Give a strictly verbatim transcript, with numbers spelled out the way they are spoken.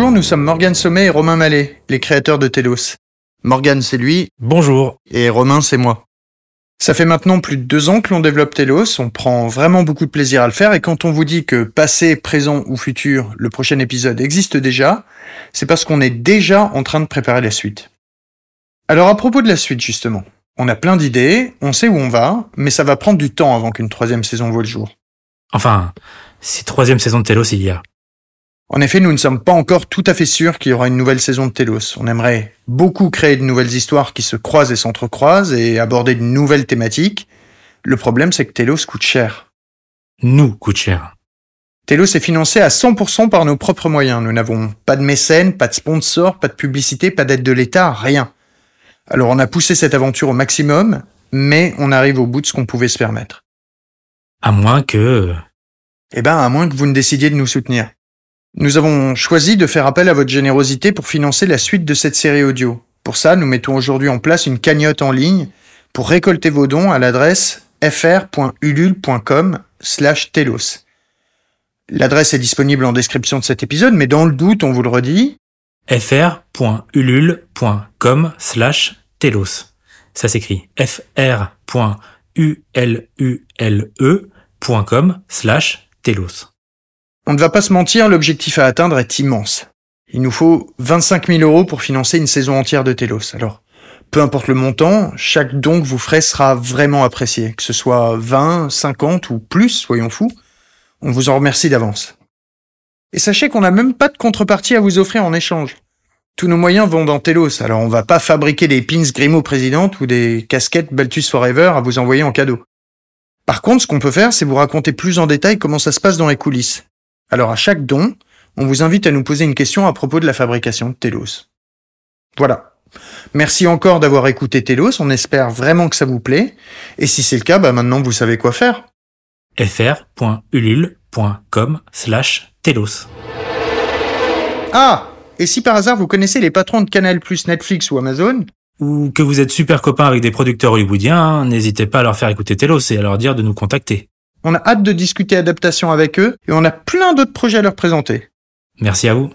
Bonjour, nous sommes Morgane Sommet et Romain Mallet, les créateurs de Telos. Morgane, c'est lui. Bonjour. Et Romain, c'est moi. Ça fait maintenant plus de deux ans que l'on développe Telos, on prend vraiment beaucoup de plaisir à le faire, et quand on vous dit que passé, présent ou futur, le prochain épisode existe déjà, c'est parce qu'on est déjà en train de préparer la suite. Alors à propos de la suite justement, on a plein d'idées, on sait où on va, mais ça va prendre du temps avant qu'une troisième saison voie le jour. Enfin, si troisième saison de Telos il y a. En effet, nous ne sommes pas encore tout à fait sûrs qu'il y aura une nouvelle saison de Telos. On aimerait beaucoup créer de nouvelles histoires qui se croisent et s'entrecroisent et aborder de nouvelles thématiques. Le problème, c'est que Telos coûte cher. Nous coûte cher. Telos est financé à cent pour cent par nos propres moyens. Nous n'avons pas de mécènes, pas de sponsors, pas de publicité, pas d'aide de l'État, rien. Alors on a poussé cette aventure au maximum, mais on arrive au bout de ce qu'on pouvait se permettre. À moins que... Eh ben, à moins que vous ne décidiez de nous soutenir. Nous avons choisi de faire appel à votre générosité pour financer la suite de cette série audio. Pour ça, nous mettons aujourd'hui en place une cagnotte en ligne pour récolter vos dons à l'adresse f r point ulule point com slash telos. L'adresse est disponible en description de cet épisode, mais dans le doute, on vous le redit. f r point ulule point com slash telos. Ça s'écrit f r point ulule point com slash telos. On ne va pas se mentir, l'objectif à atteindre est immense. Il nous faut vingt-cinq mille euros pour financer une saison entière de Telos. Alors, peu importe le montant, chaque don que vous ferez sera vraiment apprécié. Que ce soit vingt, cinquante ou plus, soyons fous, on vous en remercie d'avance. Et sachez qu'on n'a même pas de contrepartie à vous offrir en échange. Tous nos moyens vont dans Telos, alors on va pas fabriquer des pins Grimaud Présidente ou des casquettes Balthus Forever à vous envoyer en cadeau. Par contre, ce qu'on peut faire, c'est vous raconter plus en détail comment ça se passe dans les coulisses. Alors à chaque don, on vous invite à nous poser une question à propos de la fabrication de Telos. Voilà. Merci encore d'avoir écouté Telos, on espère vraiment que ça vous plaît. Et si c'est le cas, bah maintenant vous savez quoi faire. f r point ulule point com slash telos. Ah ! Et si par hasard vous connaissez les patrons de Canal plus, Netflix ou Amazon ? Ou que vous êtes super copains avec des producteurs hollywoodiens, n'hésitez pas à leur faire écouter Telos et à leur dire de nous contacter. On a hâte de discuter adaptation avec eux et on a plein d'autres projets à leur présenter. Merci à vous.